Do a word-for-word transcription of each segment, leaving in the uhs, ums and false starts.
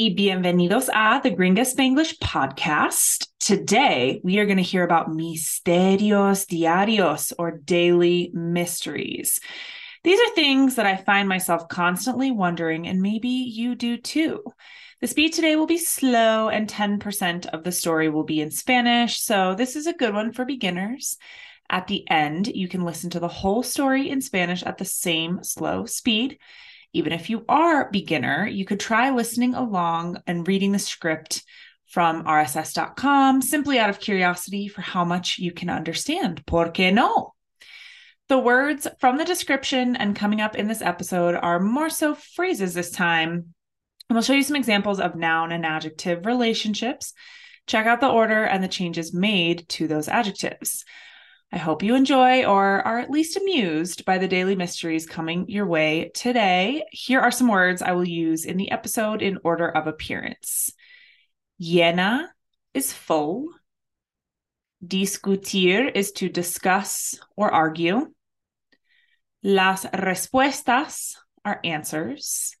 y bienvenidos a the Gringa Spanglish podcast. Today, we are going to hear about misterios diarios, or daily mysteries. These are things that I find myself constantly wondering, and maybe you do too. The speed today will be slow, and ten percent of the story will be in Spanish, so this is a good one for beginners. At the end, you can listen to the whole story in Spanish at the same slow speed. Even if you are a beginner, you could try listening along and reading the script from R S S dot com simply out of curiosity for how much you can understand. ¿Por qué no? The words from the description and coming up in this episode are more so phrases this time. And we'll show you some examples of noun and adjective relationships. Check out the order and the changes made to those adjectives. I hope you enjoy or are at least amused by the daily mysteries coming your way today. Here are some words I will use in the episode in order of appearance. Llena is full. Discutir is to discuss or argue. Las respuestas are answers.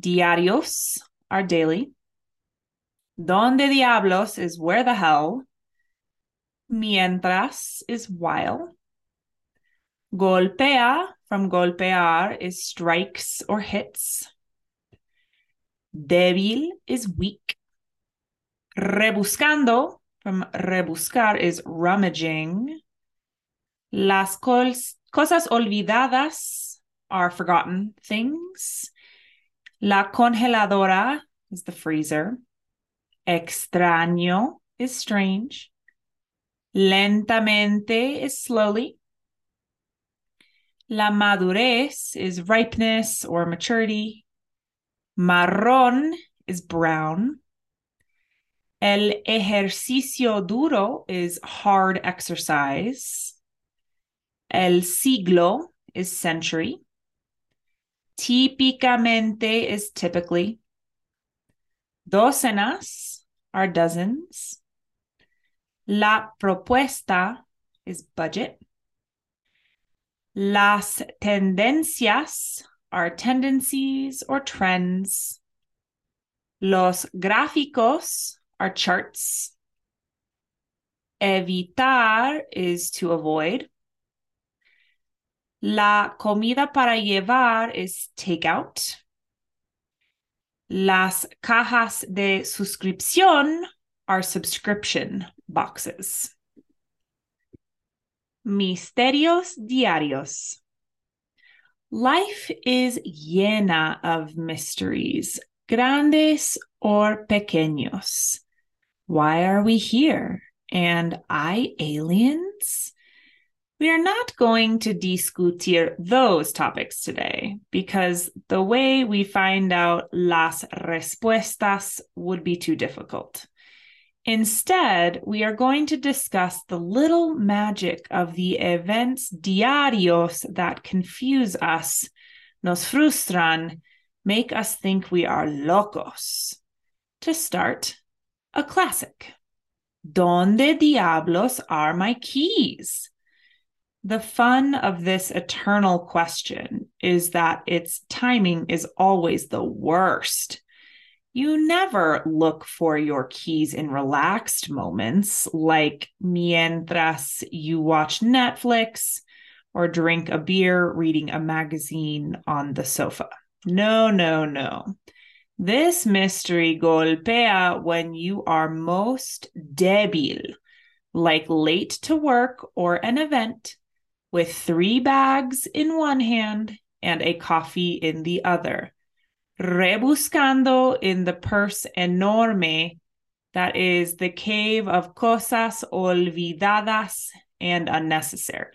Diarios are daily. Donde diablos is where the hell. Mientras is while. Golpea, from golpear, is strikes or hits. Débil is weak. Rebuscando, from rebuscar, is rummaging. Las col- cosas olvidadas are forgotten things. La congeladora is the freezer. Extraño is strange. Lentamente is slowly. La madurez is ripeness or maturity. Marrón is brown. El ejercicio duro is hard exercise. El siglo is century. Típicamente is typically. Docenas are dozens. La propuesta is budget. Las tendencias are tendencies or trends. Los gráficos are charts. Evitar is to avoid. La comida para llevar is takeout. Las cajas de suscripción are subscription boxes. Misterios diarios. Life is llena of mysteries, grandes or pequeños. Why are we here? And I aliens? We are not going to discutir those topics today, because the way we find out las respuestas would be too difficult. Instead, we are going to discuss the little magic of the events diarios that confuse us, nos frustran, make us think we are locos. To start, a classic. ¿Dónde diablos are my keys? The fun of this eternal question is that its timing is always the worst. You never look for your keys in relaxed moments like mientras you watch Netflix or drink a beer reading a magazine on the sofa. No, no, no. This mystery golpea when you are most débil, like late to work or an event, with three bags in one hand and a coffee in the other. Rebuscando in the purse enorme, that is the cave of cosas olvidadas and unnecessary.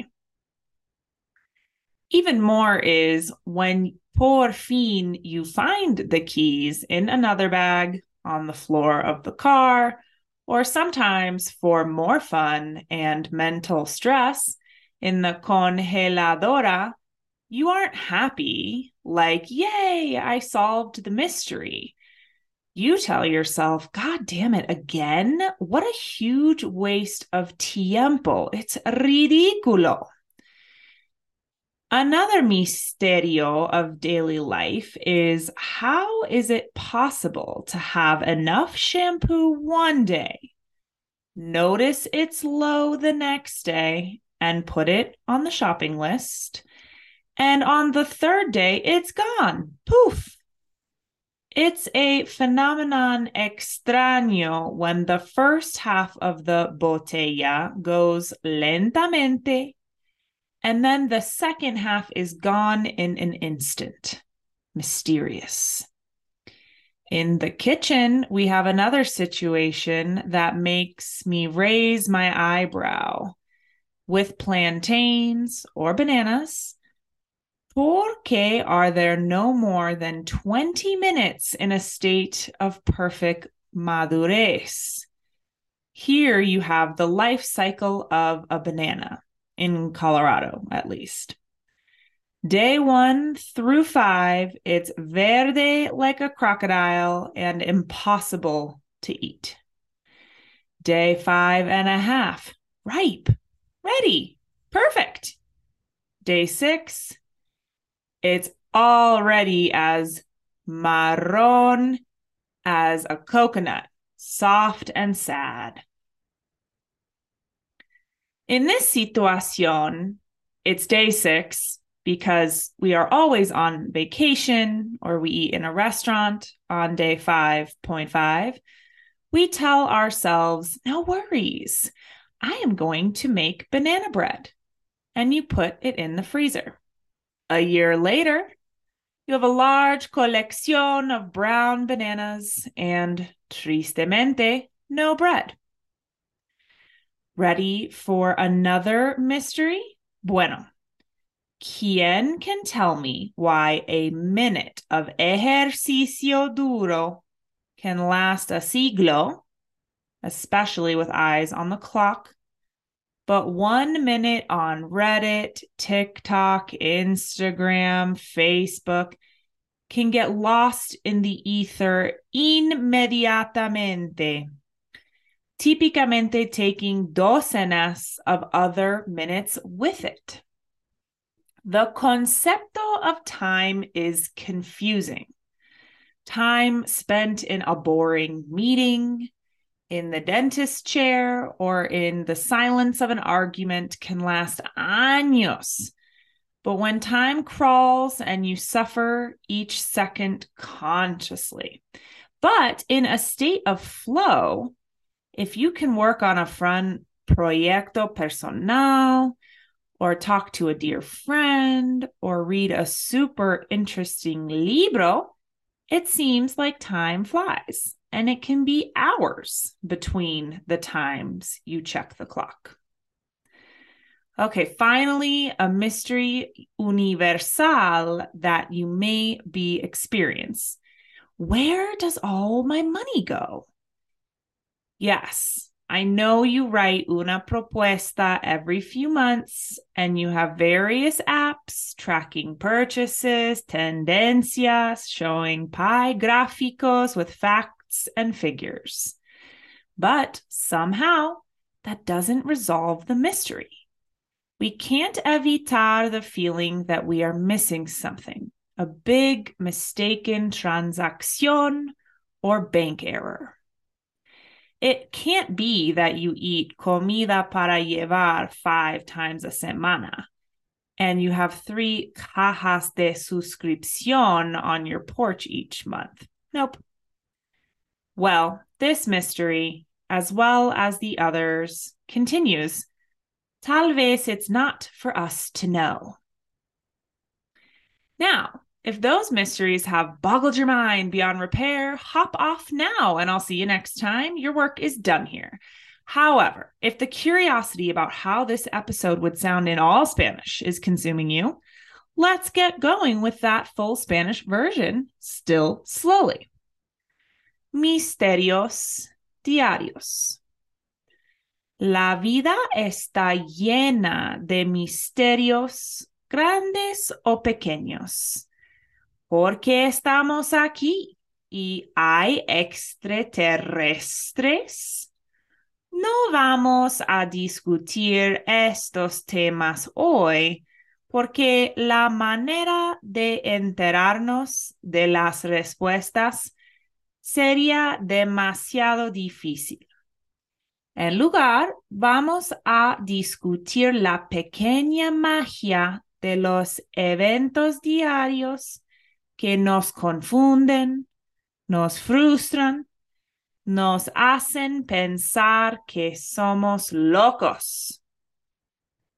Even more is when por fin you find the keys in another bag, on the floor of the car, or sometimes for more fun and mental stress in the congeladora. You aren't happy, like, yay, I solved the mystery. You tell yourself, God damn it, again? What a huge waste of tiempo. It's ridículo. Another misterio of daily life is, how is it possible to have enough shampoo one day, notice it's low the next day, and put it on the shopping list, and on the third day, it's gone. Poof. It's a phenomenon extraño when the first half of the botella goes lentamente, and then the second half is gone in an instant. Mysterious. In the kitchen, we have another situation that makes me raise my eyebrow. With plantains or bananas, porque are there no more than twenty minutes in a state of perfect madurez? Here you have the life cycle of a banana, in Colorado at least. Day one through five, it's verde like a crocodile and impossible to eat. Day five and a half, ripe, ready, perfect. Day six, it's already as marron as a coconut, soft and sad. In this situación, it's day six because we are always on vacation or we eat in a restaurant. On day five point five, we tell ourselves, no worries, I am going to make banana bread, and you put it in the freezer. A year later, you have a large colección of brown bananas and, tristemente, no bread. Ready for another mystery? Bueno, ¿quién can tell me why a minute of ejercicio duro can last a siglo, especially with eyes on the clock? But one minute on Reddit, TikTok, Instagram, Facebook can get lost in the ether inmediatamente, típicamente taking docenas of other minutes with it. The concepto of time is confusing. Time spent in a boring meeting, in the dentist chair, or in the silence of an argument can last años. But when time crawls and you suffer each second consciously, but in a state of flow, if you can work on a fun proyecto personal, or talk to a dear friend, or read a super interesting libro, it seems like time flies. And it can be hours between the times you check the clock. Okay, finally, a mystery universal that you may be experiencing. Where does all my money go? Yes, I know you write una propuesta every few months, and you have various apps tracking purchases, tendencias, showing pie gráficos with facts and figures. But somehow that doesn't resolve the mystery. We can't evitar the feeling that we are missing something, a big mistaken transacción or bank error. It can't be that you eat comida para llevar five times a semana and you have three cajas de suscripción on your porch each month. Nope. Well, this mystery, as well as the others, continues. Tal vez it's not for us to know. Now, if those mysteries have boggled your mind beyond repair, hop off now and I'll see you next time. Your work is done here. However, if the curiosity about how this episode would sound in all Spanish is consuming you, let's get going with that full Spanish version, still slowly. Misterios diarios. La vida está llena de misterios grandes o pequeños, porque estamos aquí y hay extraterrestres. No vamos a discutir estos temas hoy porque la manera de enterarnos de las respuestas sería demasiado difícil. En lugar, vamos a discutir la pequeña magia de los eventos diarios que nos confunden, nos frustran, nos hacen pensar que somos locos.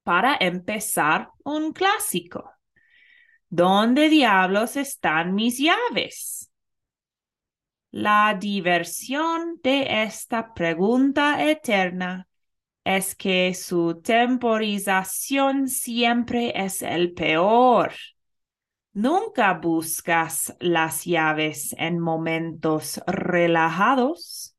Para empezar, un clásico. ¿Dónde diablos están mis llaves? La diversión de esta pregunta eterna es que su temporización siempre es el peor. Nunca buscas las llaves en momentos relajados,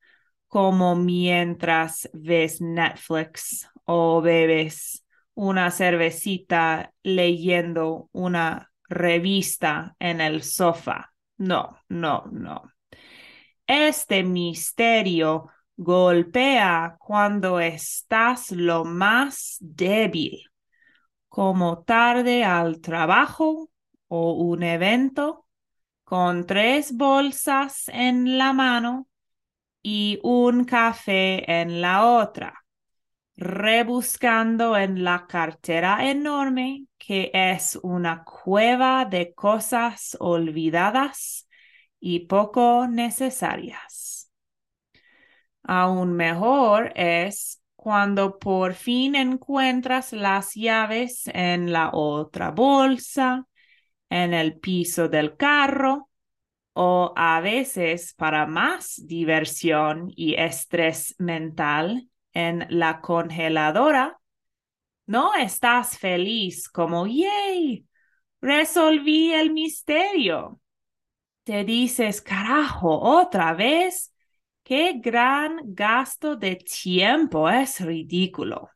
como mientras ves Netflix o bebes una cervecita leyendo una revista en el sofá. No, no, no. Este misterio golpea cuando estás lo más débil, como tarde al trabajo o un evento, con tres bolsas en la mano y un café en la otra, rebuscando en la cartera enorme que es una cueva de cosas olvidadas y poco necesarias. Aún mejor es cuando por fin encuentras las llaves en la otra bolsa, en el piso del carro, o a veces para más diversión y estrés mental, en la congeladora. No estás feliz como, ¡yay! Resolví el misterio. Te dices, carajo, otra vez, qué gran gasto de tiempo, es ridículo.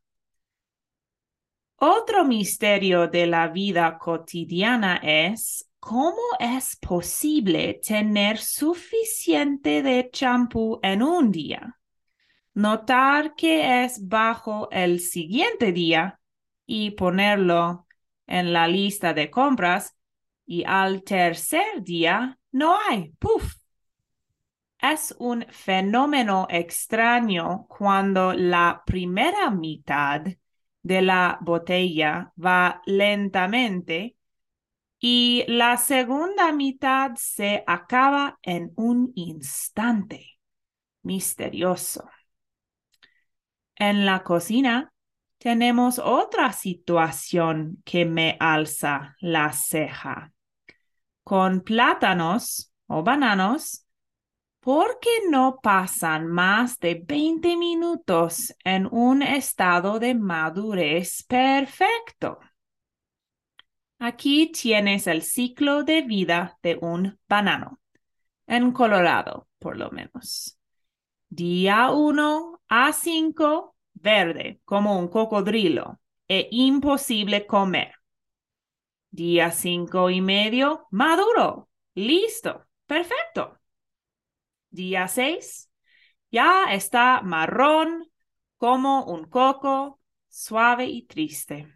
Otro misterio de la vida cotidiana es, ¿cómo es posible tener suficiente de champú en un día? Notar que es bajo el siguiente día y ponerlo en la lista de compras y al tercer día, no hay, ¡puf! Es un fenómeno extraño cuando la primera mitad de la botella va lentamente y la segunda mitad se acaba en un instante. Misterioso. En la cocina tenemos otra situación que me alza la ceja. Con plátanos o bananos, ¿por qué no pasan más de veinte minutos en un estado de madurez perfecto? Aquí tienes el ciclo de vida de un banano, en Colorado, por lo menos. Día uno a cinco, verde, como un cocodrilo, e imposible comer. Día cinco y medio, maduro, listo, perfecto. Día seis, ya está marrón, como un coco, suave y triste.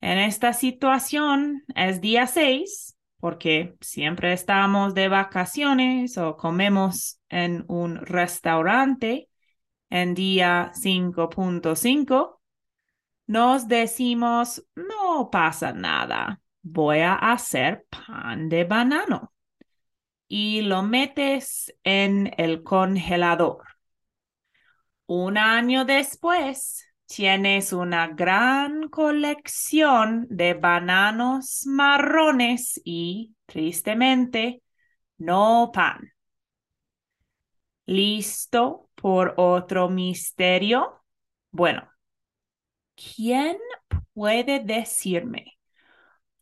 En esta situación es día seis, porque siempre estamos de vacaciones o comemos en un restaurante en día cinco punto cinco. Nos decimos, no pasa nada, voy a hacer pan de banano. Y lo metes en el congelador. Un año después, tienes una gran colección de bananos marrones y, tristemente, no pan. ¿Listo por otro misterio? Bueno. ¿Quién puede decirme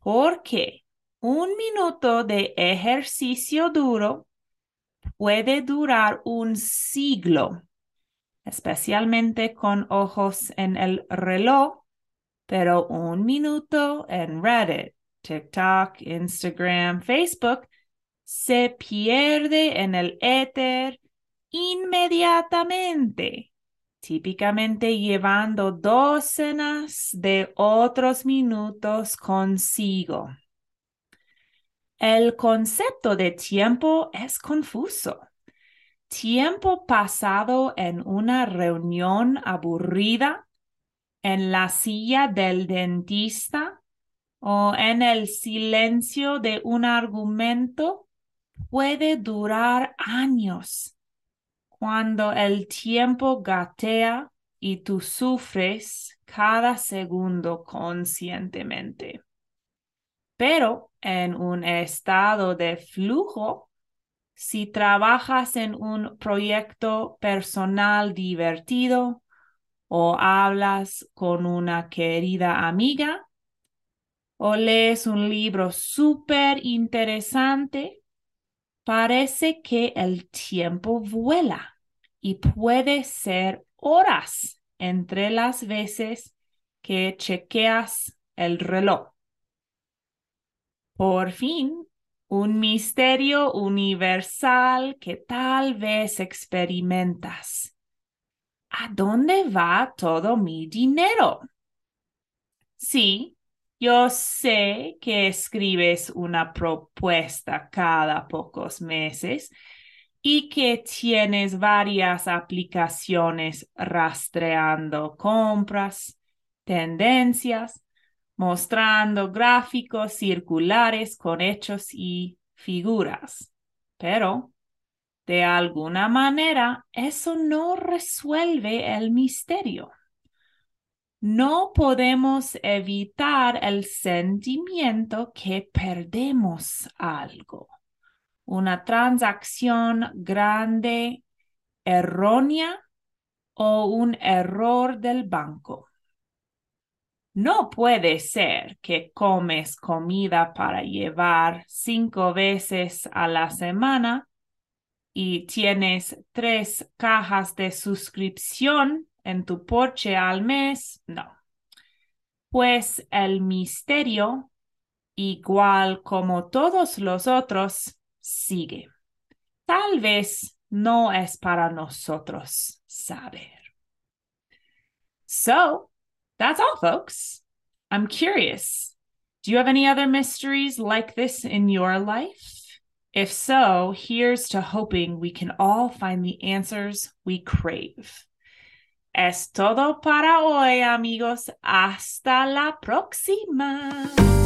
por qué un minuto de ejercicio duro puede durar un siglo, especialmente con ojos en el reloj, pero un minuto en Reddit, TikTok, Instagram, Facebook se pierde en el éter inmediatamente? típicamente llevando docenas de otros minutos consigo. El concepto de tiempo es confuso. Tiempo pasado en una reunión aburrida, en la silla del dentista o en el silencio de un argumento puede durar años. Cuando el tiempo gatea y tú sufres cada segundo conscientemente. Pero en un estado de flujo, si trabajas en un proyecto personal divertido o hablas con una querida amiga o lees un libro súper interesante, parece que el tiempo vuela y puede ser horas entre las veces que chequeas el reloj. Por fin, un misterio universal que tal vez experimentas. ¿A dónde va todo mi dinero? Sí, yo sé que escribes una propuesta cada pocos meses y que tienes varias aplicaciones rastreando compras, tendencias, mostrando gráficos circulares con hechos y figuras. Pero, de alguna manera, eso no resuelve el misterio. No podemos evitar el sentimiento que perdemos algo. Una transacción grande, errónea o un error del banco. No puede ser que comes comida para llevar cinco veces a la semana y tienes tres cajas de suscripción en tu porche al mes. No. Pues el misterio, igual como todos los otros, sigue. Tal vez no es para nosotros saber. So, that's all, folks. I'm curious. Do you have any other mysteries like this in your life? If so, here's to hoping we can all find the answers we crave. Es todo para hoy, amigos. Hasta la próxima.